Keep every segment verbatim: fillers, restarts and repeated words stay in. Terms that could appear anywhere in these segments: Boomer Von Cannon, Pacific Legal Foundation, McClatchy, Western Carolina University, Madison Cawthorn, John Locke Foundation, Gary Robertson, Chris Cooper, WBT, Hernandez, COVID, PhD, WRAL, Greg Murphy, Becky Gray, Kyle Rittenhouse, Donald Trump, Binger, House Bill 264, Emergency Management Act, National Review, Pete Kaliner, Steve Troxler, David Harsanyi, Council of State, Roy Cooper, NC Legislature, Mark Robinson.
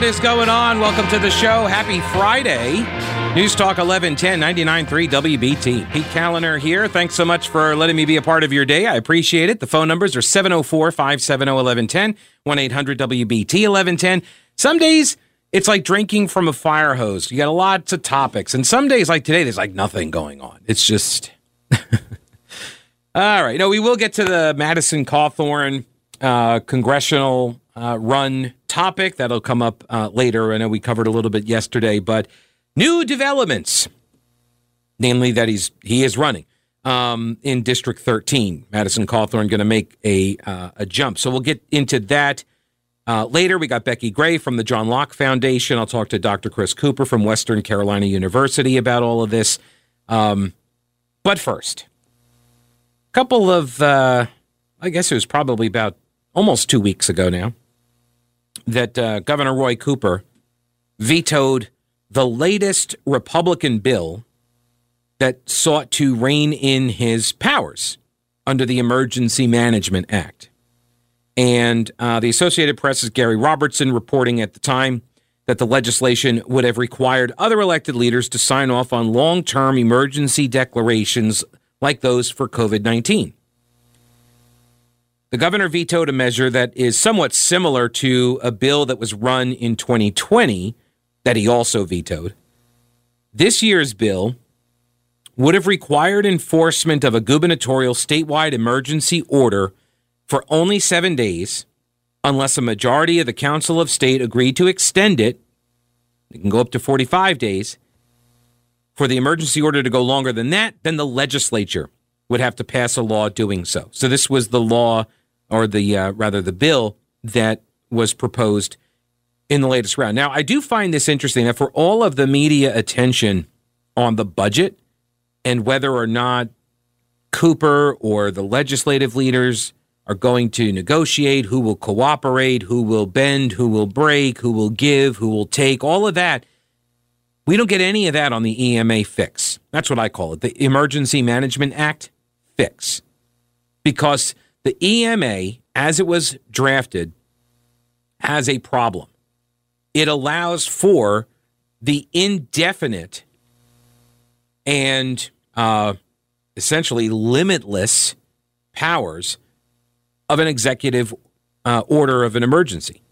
What is going on? Welcome to the show. Happy Friday. News Talk eleven ten, ninety-nine point three W B T. Pete Kaliner here. Thanks so much for letting me be a part of your day. I appreciate it. The phone numbers are seven oh four, five seven oh, eleven ten, one eight hundred W B T eleven ten. Some days it's like drinking from a fire hose. You got lots of topics. And some days like today, there's like nothing going on. It's just... All right. No, we will get to the Madison Cawthorn uh, congressional uh, run topic. That'll come up uh, later. I know we covered a little bit yesterday, but... New developments, namely that he's he is running um, in District thirteen. Madison Cawthorn going to make a uh, a jump. So we'll get into that uh, later. We got Becky Gray from the John Locke Foundation. I'll talk to Doctor Chris Cooper from Western Carolina University about all of this. Um, but first, a couple of, uh, I guess it was probably about almost two weeks ago now, that uh, Governor Roy Cooper vetoed the latest Republican bill that sought to rein in his powers under the Emergency Management Act. And uh, the Associated Press's Gary Robertson reporting at the time that the legislation would have required other elected leaders to sign off on long-term emergency declarations like those for COVID nineteen. The governor vetoed a measure that is somewhat similar to a bill that was run in twenty twenty that he also vetoed. This year's bill would have required enforcement of a gubernatorial statewide emergency order for only seven days unless a majority of the Council of State agreed to extend it. It can go up to forty-five days. For the emergency order to go longer than that, then the legislature would have to pass a law doing so. So this was the law, or the uh, rather the bill that was proposed in the latest round. Now, I do find this interesting that for all of the media attention on the budget and whether or not Cooper or the legislative leaders are going to negotiate, who will cooperate, who will bend, who will break, who will give, who will take, all of that, we don't get any of that on the E M A fix. That's what I call it, the Emergency Management Act fix. Because the E M A, as it was drafted, has a problem. It allows for the indefinite and uh, essentially limitless powers of an executive uh, order of an emergency.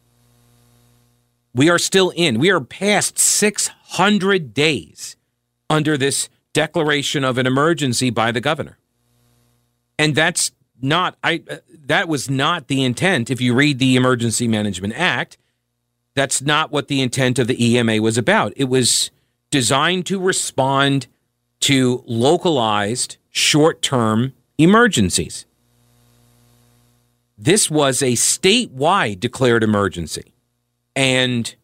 We are still in. We are past six hundred days under this declaration of an emergency by the governor. And that's not, I. that was not the intent. If you read the Emergency Management Act, that's not what the intent of the E M A was about. It was designed to respond to localized, short-term emergencies. This was a statewide declared emergency. And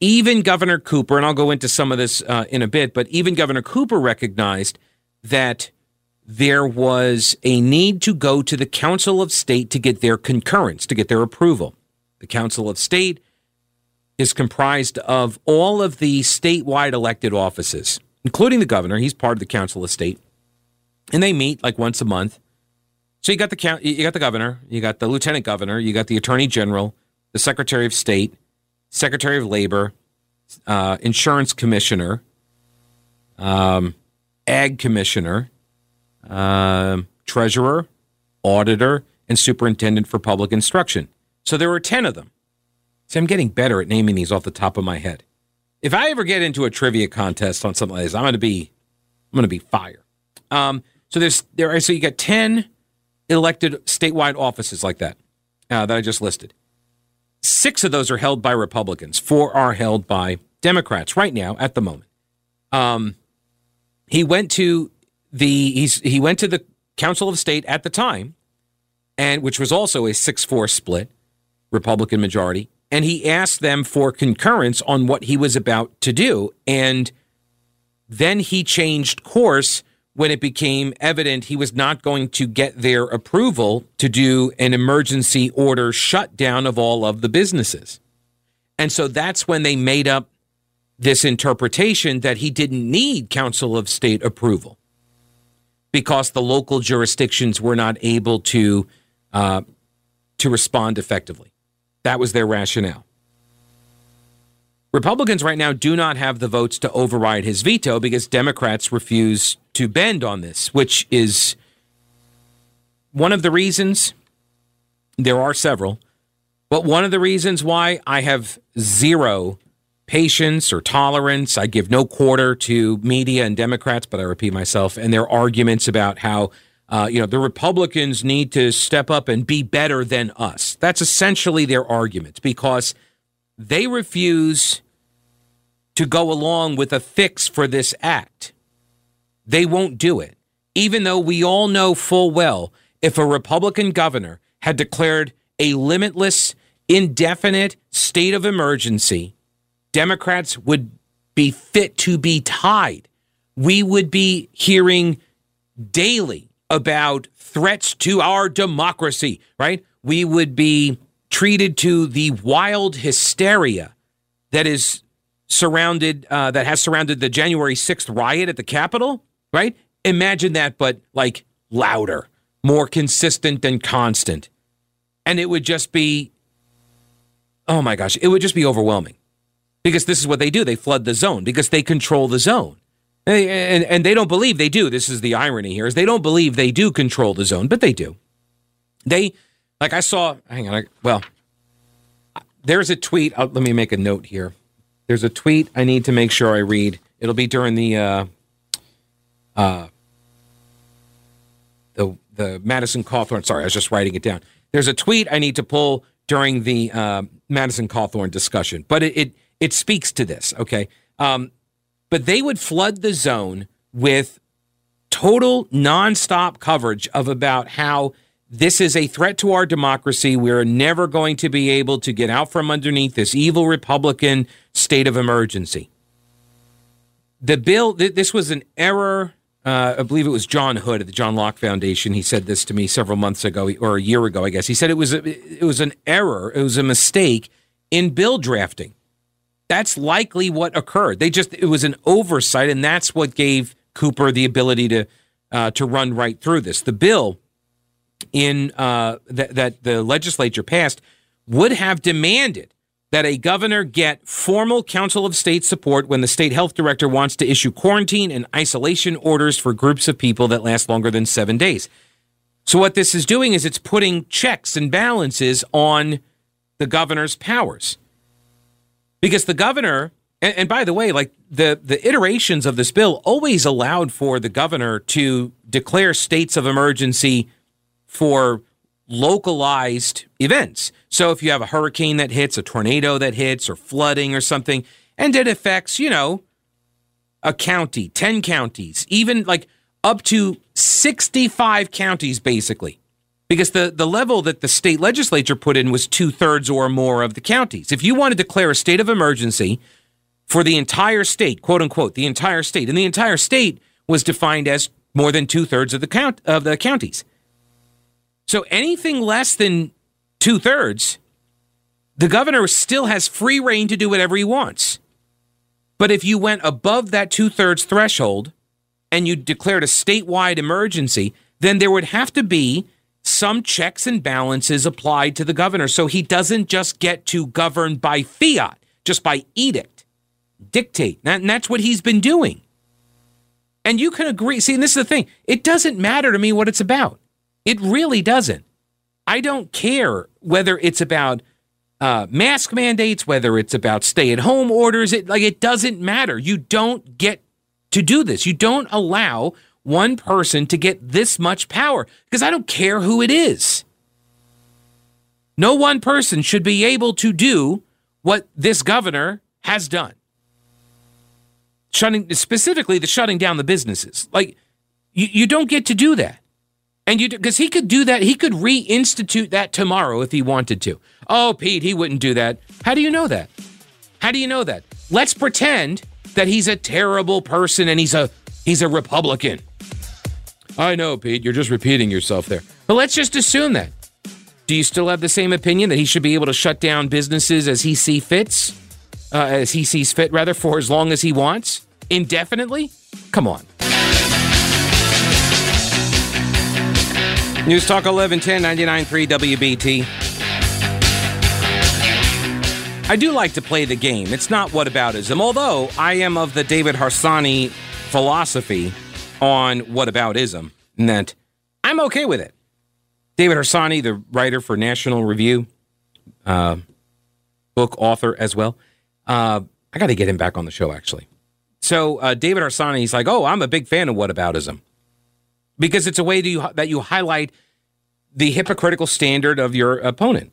even Governor Cooper, and I'll go into some of this uh, in a bit, but even Governor Cooper recognized that there was a need to go to the Council of State to get their concurrence, to get their approval. The Council of State is comprised of all of the statewide elected offices, including the governor. He's part of the Council of State, and they meet like once a month. So you got the you got the governor, you got the lieutenant governor, you got the attorney general, the secretary of state, secretary of labor, uh, insurance commissioner, um, ag commissioner, uh, treasurer, auditor, and superintendent for public instruction. So there were ten of them. See, I'm getting better at naming these off the top of my head. If I ever get into a trivia contest on something like this, I'm going to be, I'm going to be fire. Um, so there's there are so you got ten elected statewide offices like that uh, that I just listed. Six of those are held by Republicans. Four are held by Democrats right now at the moment. Um, he went to the he's, he went to the Council of State at the time, and which was also a six four split. Republican majority, and he asked them for concurrence on what he was about to do. And then he changed course when it became evident he was not going to get their approval to do an emergency order shutdown of all of the businesses. And so that's when they made up this interpretation that he didn't need Council of State approval because the local jurisdictions were not able to uh, to respond effectively. That was their rationale. Republicans right now do not have the votes to override his veto because Democrats refuse to bend on this, which is one of the reasons. There are several, but one of the reasons why I have zero patience or tolerance. I give no quarter to media and Democrats, but I repeat myself, and their arguments about how, uh, you know, the Republicans need to step up and be better than us. That's essentially their argument, because they refuse to go along with a fix for this act. They won't do it, even though we all know full well if a Republican governor had declared a limitless, indefinite state of emergency, Democrats would be fit to be tied. We would be hearing daily about threats to our democracy, right? We would be treated to the wild hysteria that is surrounded, uh, that has surrounded the January sixth riot at the Capitol, right? Imagine that, but like louder, more consistent and constant. And it would just be, oh my gosh, it would just be overwhelming. Because this is what they do. They flood the zone because they control the zone. They, and, and they don't believe they do. This is the irony here, is they don't believe they do control the zone, but they do. They, like I saw, hang on, I, well, there's a tweet. Uh, let me make a note here. There's a tweet I need to make sure I read. It'll be during the, uh, uh, the, the Madison Cawthorn. Sorry, I was just writing it down. There's a tweet I need to pull during the uh, Madison Cawthorn discussion, but it, it It speaks to this, okay? Um, but they would flood the zone with total nonstop coverage of about how this is a threat to our democracy. We're never going to be able to get out from underneath this evil Republican state of emergency. The bill, th- this was an error. Uh, I believe it was John Hood at the John Locke Foundation. He said this to me several months ago, or a year ago, I guess. He said it was a, it was an error. It was a mistake in bill drafting. That's likely what occurred. They just, it was an oversight, and that's what gave Cooper the ability to uh, to run right through this. The bill in uh, th- that the legislature passed would have demanded that a governor get formal Council of State support when the state health director wants to issue quarantine and isolation orders for groups of people that last longer than seven days. So what this is doing is it's putting checks and balances on the governor's powers. Because the governor, and, and by the way, like the, the iterations of this bill always allowed for the governor to declare states of emergency for localized events. So if you have a hurricane that hits, a tornado that hits, or flooding or something, and it affects, you know, a county, ten counties, even like up to sixty-five counties, basically. Because the, the level that the state legislature put in was two-thirds or more of the counties. If you want to declare a state of emergency for the entire state, quote-unquote, the entire state, and the entire state was defined as more than two-thirds of the count of the counties. So anything less than two-thirds, the governor still has free rein to do whatever he wants. But if you went above that two-thirds threshold and you declared a statewide emergency, then there would have to be some checks and balances applied to the governor, so he doesn't just get to govern by fiat, just by edict, dictate. And that's what he's been doing. And you can agree. See, and this is the thing. It doesn't matter to me what it's about. It really doesn't. I don't care whether it's about uh, mask mandates, whether it's about stay-at-home orders. It, like, it doesn't matter. You don't get to do this. You don't allow one person to get this much power, because I don't care who it is. No one person should be able to do what this governor has done. Shutting, specifically the shutting down the businesses. Like, you, you don't get to do that. And you, because he could do that, he could reinstitute that tomorrow if he wanted to. Oh, Pete, he wouldn't do that. How do you know that? How do you know that? Let's pretend that he's a terrible person and he's a he's a Republican. I know, Pete, you're just repeating yourself there. But let's just assume that. Do you still have the same opinion that he should be able to shut down businesses as he see fits, uh, as he sees fit, rather, for as long as he wants, indefinitely? Come on. News Talk eleven ten, ninety-nine point three W B T. I do like to play the game. It's not whataboutism, although I am of the David Harsanyi philosophy on whataboutism, and that I'm okay with it. David Harsanyi, the writer for National Review, uh, book author as well. Uh, I got to get him back on the show, actually. So uh, David Harsanyi, he's like, oh, I'm a big fan of whataboutism, because it's a way to you, that you highlight the hypocritical standard of your opponent.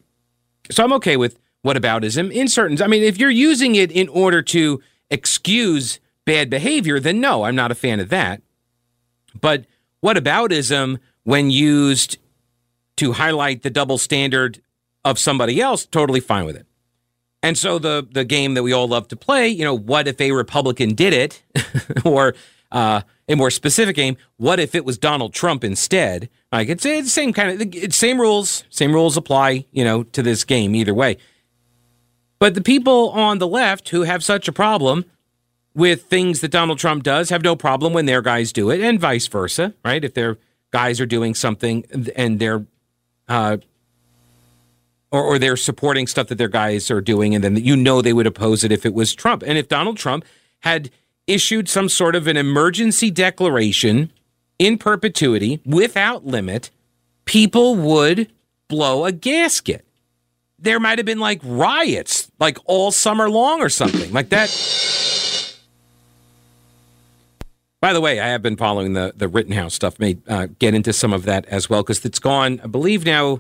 So I'm okay with whataboutism in certain... I mean, if you're using it in order to excuse bad behavior, then no, I'm not a fan of that. But whataboutism, when used to highlight the double standard of somebody else, totally fine with it. And so the the game that we all love to play, you know, what if a Republican did it? Or uh, a more specific game, what if it was Donald Trump instead? Like, it's the same kind of, it's same rules, same rules apply, you know, to this game either way. But the people on the left who have such a problem with things that Donald Trump does have no problem when their guys do it, and vice versa, right? If their guys are doing something and they're... Uh, Or, or they're supporting stuff that their guys are doing, and then you know they would oppose it if it was Trump. And if Donald Trump had issued some sort of an emergency declaration in perpetuity without limit, people would blow a gasket. There might have been like riots, like all summer long or something like that. By the way, I have been following the, the Rittenhouse stuff. May uh, get into some of that as well, because it's gone, I believe now...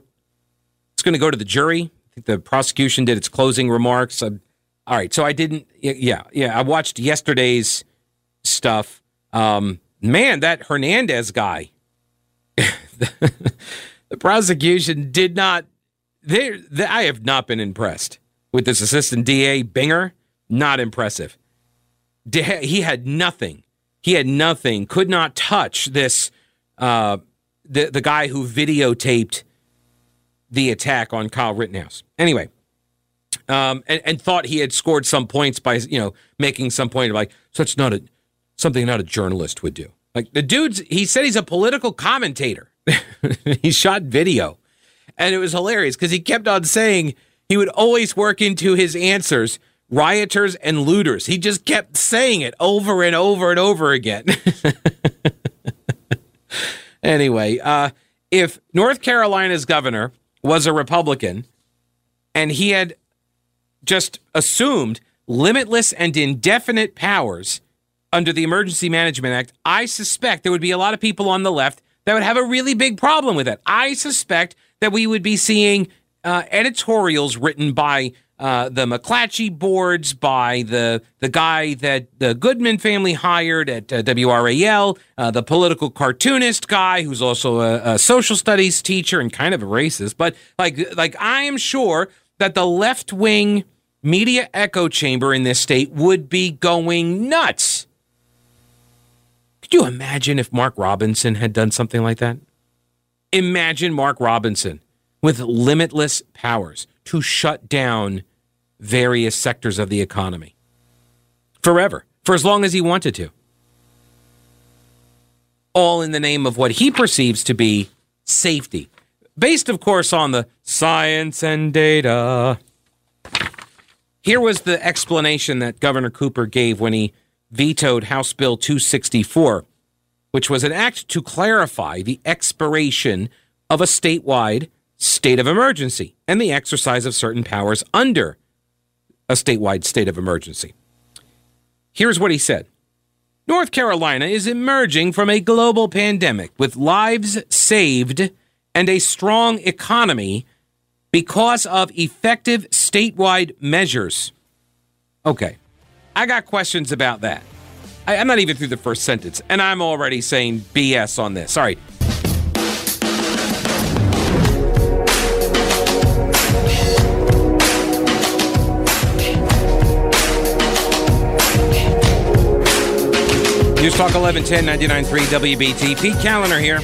It's going to go to the jury. I think the prosecution did its closing remarks. Um, all right, so I didn't, yeah, yeah, I watched yesterday's stuff. Um, man, that Hernandez guy. The prosecution did not, they, they, I have not been impressed with this assistant D A, Binger. Not impressive. He had nothing. He had nothing. Could not touch this, uh, the, the guy who videotaped the attack on Kyle Rittenhouse. Anyway, um, and, and thought he had scored some points by, you know, making some point of like, such not a, something not a journalist would do. Like, the dude's, he said he's a political commentator. He shot video. And it was hilarious because he kept on saying he would always work into his answers, rioters and looters. He just kept saying it over and over and over again. Anyway, uh, if North Carolina's governor was a Republican, and he had just assumed limitless and indefinite powers under the Emergency Management Act, I suspect there would be a lot of people on the left that would have a really big problem with that. I suspect that we would be seeing uh, editorials written by uh, the McClatchy boards, by the the guy that the Goodman family hired at uh, W R A L, uh, the political cartoonist guy who's also a, a social studies teacher and kind of a racist. But like, like I am sure that the left-wing media echo chamber in this state would be going nuts. Could you imagine if Mark Robinson had done something like that? Imagine Mark Robinson with limitless powers to shut down various sectors of the economy forever, for as long as he wanted to. All in the name of what he perceives to be safety, based, of course, on the science and data. Here was the explanation that Governor Cooper gave when he vetoed House Bill two sixty-four, which was an act to clarify the expiration of a statewide state of emergency and the exercise of certain powers under a statewide state of emergency. Here's what he said. North Carolina is emerging from a global pandemic with lives saved and a strong economy because of effective statewide measures. Okay, I got questions about that. I, I'm not even through the first sentence, and I'm already saying B S on this. Sorry. News Talk eleven ten, ninety-nine point three W B T. Pete Kaliner here.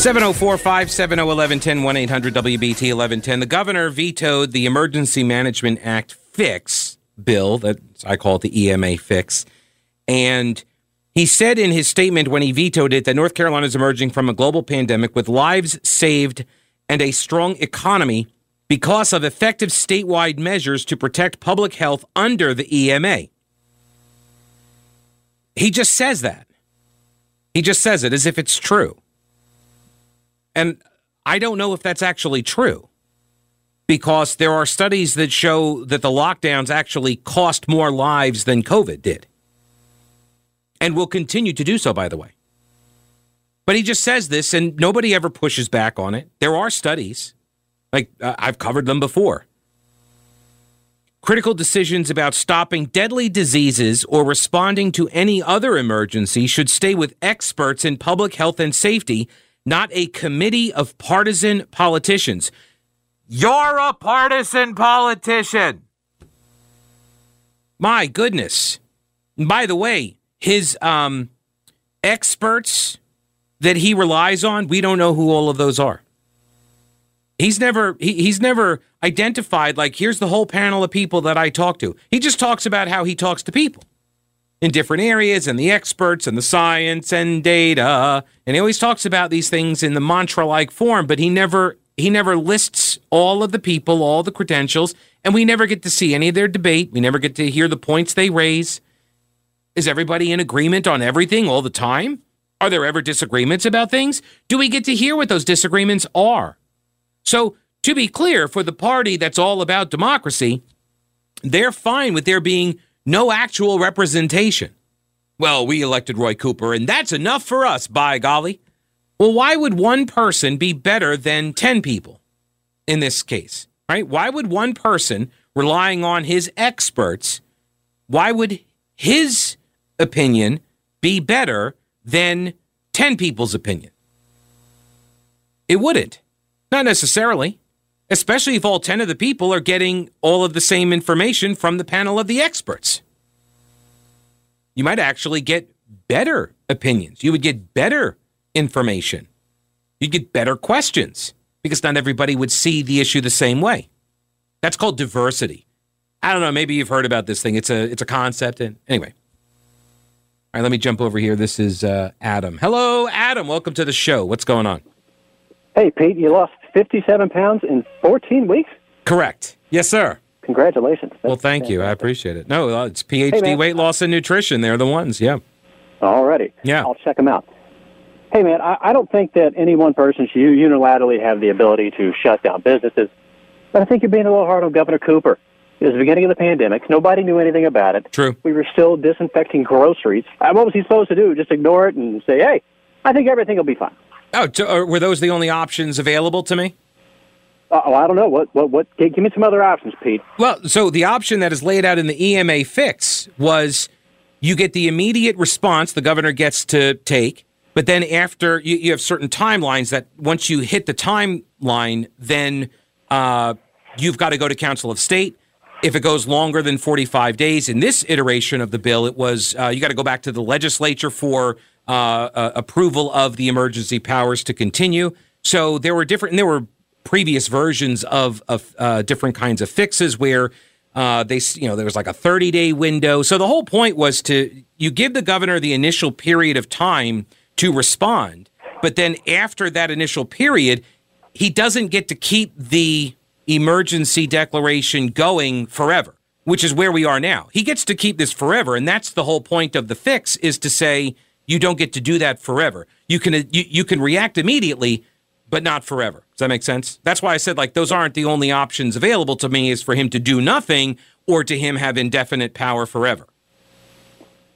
seven oh four, five seven oh, one one one oh, one eight hundred W B T eleven ten. The governor vetoed the Emergency Management Act fix bill, that I call it the E M A fix. And he said in his statement when he vetoed it that North Carolina is emerging from a global pandemic with lives saved and a strong economy because of effective statewide measures to protect public health under the E M A. He just says that. He just says it as if it's true. And I don't know if that's actually true, because there are studies that show that the lockdowns actually cost more lives than COVID did, and will continue to do so, by the way. But he just says this, and nobody ever pushes back on it. There are studies, like uh, I've covered them before. Critical decisions about stopping deadly diseases or responding to any other emergency should stay with experts in public health and safety, not a committee of partisan politicians. You're a partisan politician. My goodness. And by the way, his um, experts that he relies on, we don't know who all of those are. He's never he, he's never identified, like, here's the whole panel of people that I talk to. He just talks about how he talks to people in different areas and the experts and the science and data. And he always talks about these things in the mantra-like form, but he never he never lists all of the people, all the credentials, and we never get to see any of their debate. We never get to hear the points they raise. Is everybody in agreement on everything all the time? Are there ever disagreements about things? Do we get to hear what those disagreements are? So, to be clear, for the party that's all about democracy, they're fine with there being no actual representation. Well, we elected Roy Cooper, and that's enough for us, by golly. Well, why would one person be better than ten people in this case, right? Why would one person, relying on his experts, why would his opinion be better than ten people's opinion? It wouldn't. Not necessarily, especially if all ten of the people are getting all of the same information from the panel of the experts. You might actually get better opinions. You would get better information. You'd get better questions, because not everybody would see the issue the same way. That's called diversity. I don't know, maybe you've heard about this thing. It's a it's a concept. And anyway. All right, let me jump over here. This is uh, Adam. Hello, Adam. Welcome to the show. What's going on? Hey, Pete, you lost fifty-seven pounds in fourteen weeks? Correct. Yes, sir. Congratulations. That's well, thank fantastic. you. I appreciate it. No, it's PhD hey, weight loss and nutrition. They're the ones, yeah. All righty. Yeah. I'll check them out. Hey, man, I, I don't think that any one person should unilaterally have the ability to shut down businesses, but I think you're being a little hard on Governor Cooper. It was the beginning of the pandemic. Nobody knew anything about it. True. We were still disinfecting groceries. What was he supposed to do? Just ignore it and say, hey, I think everything will be fine. Oh, to, or were those the only options available to me? Oh, I don't know. What? What? What? Give me some other options, Pete. Well, so the option that is laid out in the E M A fix was you get the immediate response the governor gets to take, but then after you, you have certain timelines that once you hit the timeline, then uh, you've got to go to Council of State. If it goes longer than forty-five days, in this iteration of the bill, it was uh, you got to go back to the legislature for Uh, uh, approval of the emergency powers to continue. So there were different, and there were previous versions of, of uh, different kinds of fixes where uh, they, you know, there was like a thirty-day window. So the whole point was to you give the governor the initial period of time to respond, but then after that initial period, he doesn't get to keep the emergency declaration going forever, which is where we are now. He gets to keep this forever, and that's the whole point of the fix, is to say, you don't get to do that forever. You can you, you can react immediately, but not forever. Does that make sense? That's why I said, like, those aren't the only options available to me, is for him to do nothing or to him have indefinite power forever.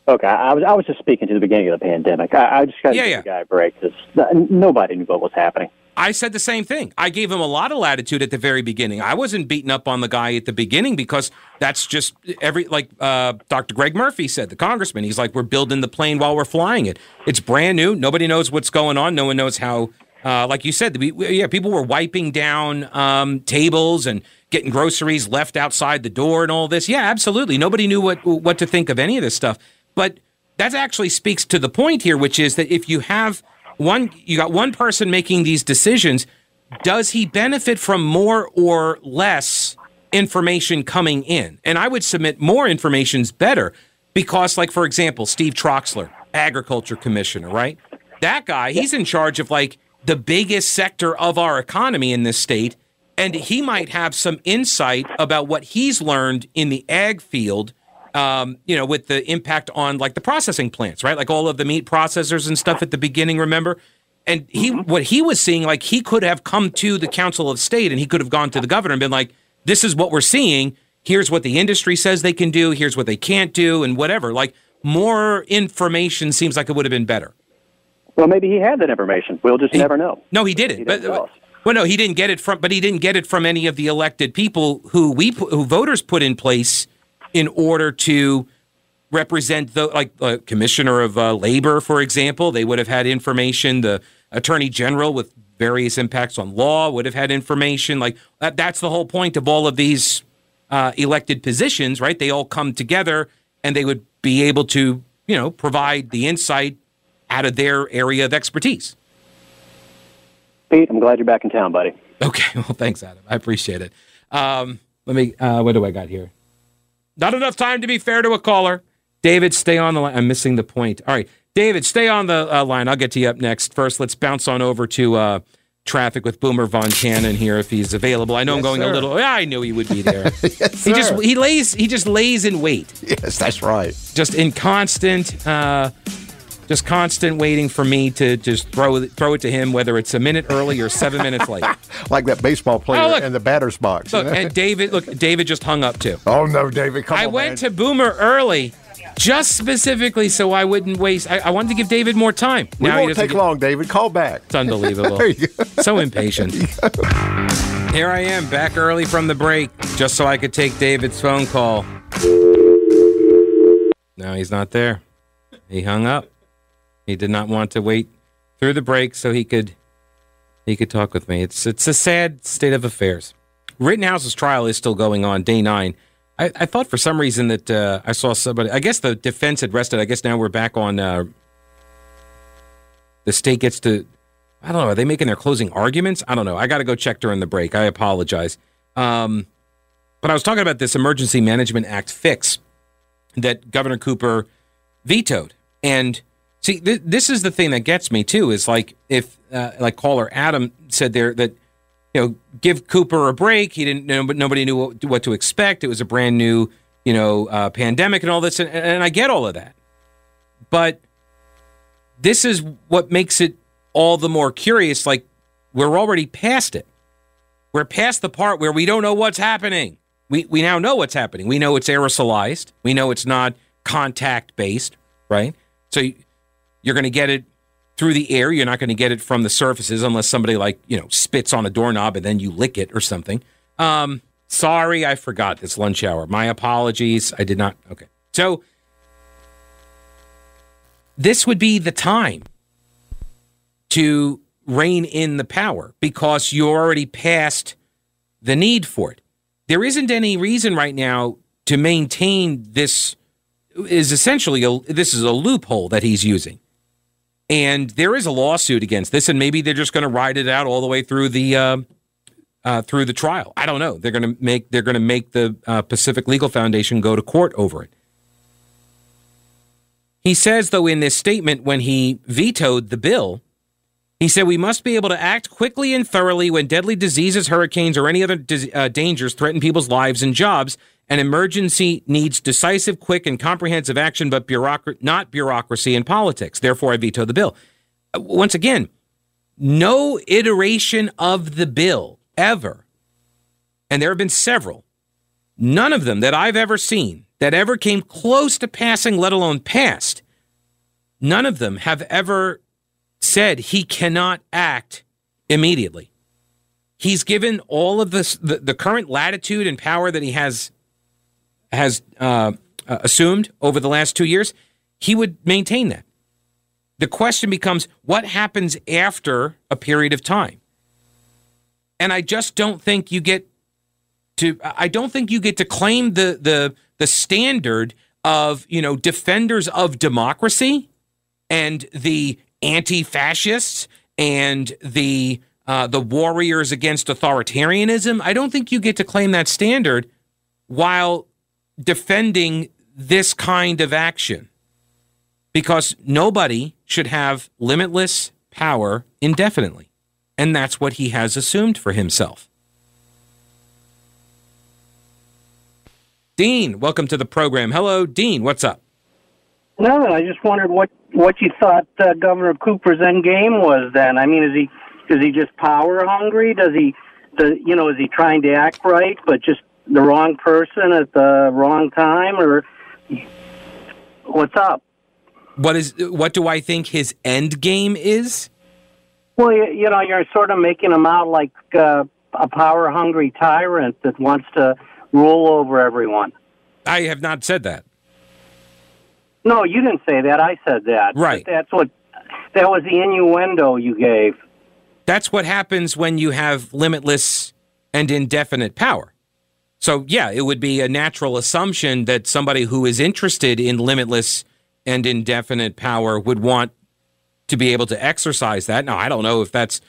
Okay, I was I was just speaking to the beginning of the pandemic. I, I just got to yeah, give yeah. the guy a break, because nobody knew what was happening. I said the same thing. I gave him a lot of latitude at the very beginning. I wasn't beating up on the guy at the beginning, because that's just every, like uh, Doctor Greg Murphy said, the congressman. He's like, we're building the plane while we're flying it. It's brand new. Nobody knows what's going on. No one knows how, uh, like you said, we, yeah, people were wiping down um, tables and getting groceries left outside the door and all this. Yeah, absolutely. Nobody knew what what to think of any of this stuff. But that actually speaks to the point here, which is that if you have One, you got one person making these decisions, does he benefit from more or less information coming in? And I would submit more information's better, because, like, for example, Steve Troxler, agriculture commissioner, right? That guy, he's in charge of, like, the biggest sector of our economy in this state, and he might have some insight about what he's learned in the ag field, um, you know, with the impact on, like, the processing plants, right? Like all of the meat processors and stuff at the beginning, remember? And he, what he was seeing, like, he could have come to the Council of State and he could have gone to the governor and been like, this is what we're seeing. Here's what the industry says they can do. Here's what they can't do, and whatever. Like, more information seems like it would have been better. Well, maybe he had that information. We'll just he, never know. No, he didn't. He didn't but, well, no, he didn't get it from. But he didn't get it from any of the elected people who we who voters put in place in order to represent the, like, uh, commissioner of uh, labor, for example. They would have had information. The attorney general with various impacts on law would have had information. Like that, that's the whole point of all of these uh, elected positions, right? They all come together and they would be able to, you know, provide the insight out of their area of expertise. Pete, I'm glad you're back in town, buddy. Okay. Well, thanks, Adam. I appreciate it. Um, let me, uh, what do I got here? Not enough time to be fair to a caller. David, stay on the line. I'm missing the point. All right, David, stay on the uh, line. I'll get to you up next. First, let's bounce on over to uh, traffic with Boomer Von Cannon here if he's available. I know yes, I'm going sir. a little. Yeah, I knew he would be there. yes, he sir. just he lays he just lays in wait. Yes, that's right. Just in constant, uh, just constant waiting for me to just throw throw it to him, whether it's a minute early or seven minutes late. Like that baseball player oh, look, in the batter's box. Look, and David, look, David just hung up too. Oh no, David, come I on. I went man. to Boomer early. Just specifically so I wouldn't waste. I, I wanted to give David more time. We now won't take get, long, David. Call back. It's unbelievable. There you go. So impatient. Here I am, back early from the break, just so I could take David's phone call. No, he's not there. He hung up. He did not want to wait through the break so he could he could talk with me. It's it's a sad state of affairs. Rittenhouse's trial is still going on, day nine. I, I thought for some reason that uh, I saw somebody. I guess the defense had rested. I guess now we're back on uh, the state gets to. I don't know. Are they making their closing arguments? I don't know. I got to go check during the break. I apologize. Um, but I was talking about this Emergency Management Act fix that Governor Cooper vetoed. And see, th- this is the thing that gets me too. Is like if uh, like caller Adam said there that. You know, give Cooper a break. He didn't know, but nobody knew what, what to expect. It was a brand new, you know, uh, pandemic and all this. And, and I get all of that. But this is what makes it all the more curious. Like, we're already past it. We're past the part where we don't know what's happening. We, we now know what's happening. We know it's aerosolized. We know it's not contact-based, right? So you're going to get it through the air. You're not going to get it from the surfaces unless somebody, like, you know, spits on a doorknob and then you lick it or something. Um, sorry, I forgot. It's lunch hour. My apologies. I did not. Okay. So this would be the time to rein in the power because you're already past the need for it. There isn't any reason right now to maintain this is essentially a, this is a loophole that he's using. And there is a lawsuit against this, and maybe they're just going to ride it out all the way through the uh, uh, through the trial. I don't know. They're going to make they're going to make the uh, Pacific Legal Foundation go to court over it. He says, though, in this statement when he vetoed the bill, he said, "We must be able to act quickly and thoroughly when deadly diseases, hurricanes, or any other dis- uh, dangers threaten people's lives and jobs. An emergency needs decisive, quick, and comprehensive action, but bureaucrat- not bureaucracy and politics. Therefore, I veto the bill." Once again, no iteration of the bill ever, and there have been several, none of them that I've ever seen that ever came close to passing, let alone passed, none of them have ever said he cannot act immediately. He's given all of this, the, the current latitude and power that he has has uh, assumed over the last two years, he would maintain that. The question becomes, what happens after a period of time? And I just don't think you get to, I don't think you get to claim the the the standard of, you know, defenders of democracy and the anti-fascists and the uh, the warriors against authoritarianism. I don't think you get to claim that standard while defending this kind of action, because nobody should have limitless power indefinitely. And that's what he has assumed for himself. Dean, welcome to the program. Hello, Dean. What's up? No, I just wondered what, what you thought uh, Governor Cooper's end game was then. I mean, is he is he just power hungry? Does he, does, you know, is he trying to act right, but just the wrong person at the wrong time, or what's up? What is what do I think his end game is? Well, you, you know, you're sort of making him out like uh, a power-hungry tyrant that wants to rule over everyone. I have not said that. No, you didn't say that. I said that. Right. But that's what. That was the innuendo you gave. That's what happens when you have limitless and indefinite power. So, yeah, it would be a natural assumption that somebody who is interested in limitless and indefinite power would want to be able to exercise that. Now, I don't know if that's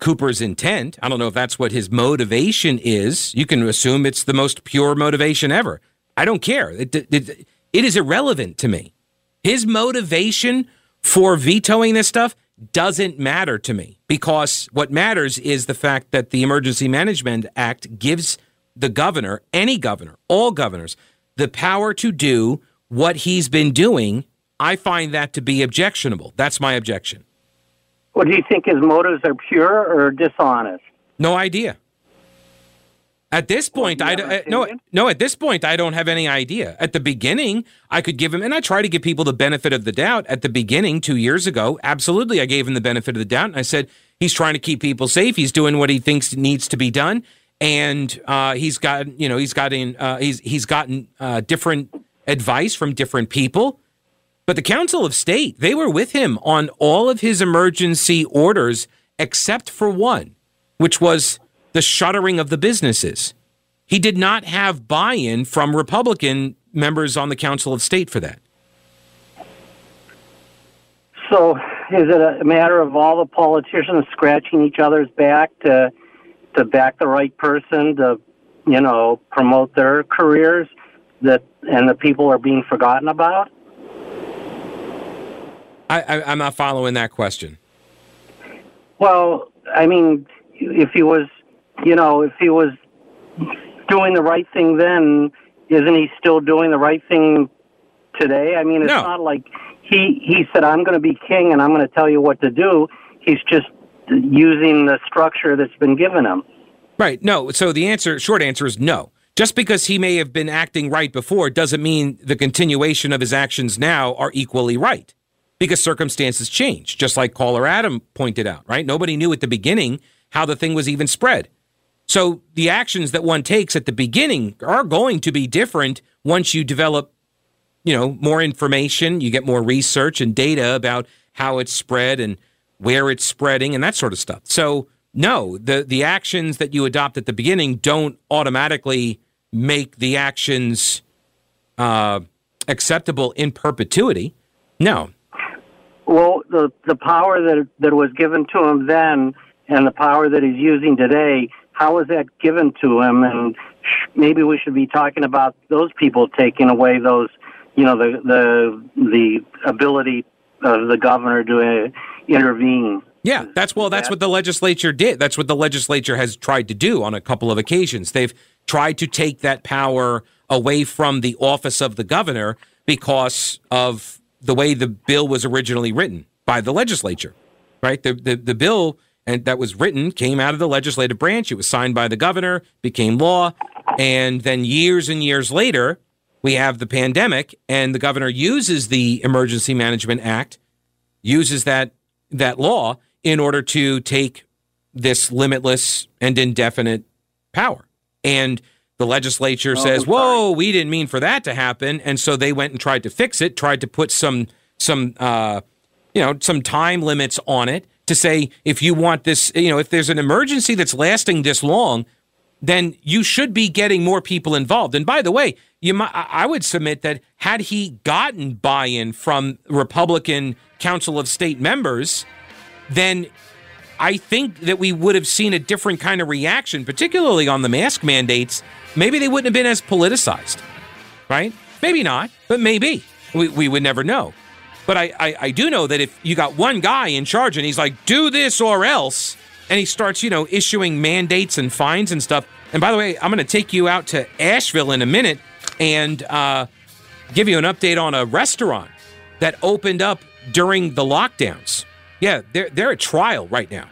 Cooper's intent. I don't know if that's what his motivation is. You can assume it's the most pure motivation ever. I don't care. It, it, it, it is irrelevant to me. His motivation for vetoing this stuff doesn't matter to me, because what matters is the fact that the Emergency Management Act gives the governor, any governor, all governors, the power to do what he's been doing. I find that to be objectionable. That's my objection. Well, do you think his motives are pure or dishonest? No idea. At this point, well, I uh, no, no. At this point, I don't have any idea. At the beginning, I could give him, and I try to give people the benefit of the doubt. At the beginning, two years ago, absolutely, I gave him the benefit of the doubt, and I said he's trying to keep people safe. He's doing what he thinks needs to be done, and uh, he's got, you know, he's gotten, uh, he's he's gotten uh, different advice from different people. But the Council of State, they were with him on all of his emergency orders except for one, which was the shuttering of the businesses. He did not have buy-in from Republican members on the Council of State for that. So is it a matter of all the politicians scratching each other's back to to back the right person to, you know, promote their careers, that and the people are being forgotten about? I, I, I'm not following that question. Well, I mean, if he was, you know, if he was doing the right thing then, isn't he still doing the right thing today? I mean, it's no. not like he, he said, I'm going to be king and I'm going to tell you what to do. He's just using the structure that's been given him. Right. No. So the answer, short answer is no. Just because he may have been acting right before doesn't mean the continuation of his actions now are equally right, because circumstances change, just like caller Adam pointed out, right? Nobody knew at the beginning how the thing was even spread. So the actions that one takes at the beginning are going to be different once you develop, you know, more information, you get more research and data about how it's spread and where it's spreading and that sort of stuff. So no, the, the actions that you adopt at the beginning don't automatically make the actions uh, acceptable in perpetuity. No. Well, the the power that that was given to him then and the power that he's using today, how was that given to him? And maybe we should be talking about those people taking away those, you know, the the the ability of the governor to intervene. Yeah, that's well, that's what the legislature did. That's what the legislature has tried to do on a couple of occasions. They've tried to take that power away from the office of the governor because of the way the bill was originally written by the legislature, right? The, the the bill and that was written came out of the legislative branch. It was signed by the governor, became law, and then years and years later, we have the pandemic, and the governor uses the Emergency Management Act, uses that that law in order to take this limitless and indefinite power. And the legislature oh, says, whoa, we didn't mean for that to happen. And so they went and tried to fix it, tried to put some, some uh, you know, some time limits on it to say, if you want this, you know, if there's an emergency that's lasting this long, then you should be getting more people involved. And by the way, you might, I would submit that had he gotten buy-in from Republican Council of State members, then I think that we would have seen a different kind of reaction, particularly on the mask mandates. Maybe they wouldn't have been as politicized, right? Maybe not, but maybe. We we would never know. But I, I, I do know that if you got one guy in charge and he's like, do this or else, and he starts, you know, issuing mandates and fines and stuff. And by the way, I'm going to take you out to Asheville in a minute and uh, give you an update on a restaurant that opened up during the lockdowns. Yeah, they're, they're at trial right now.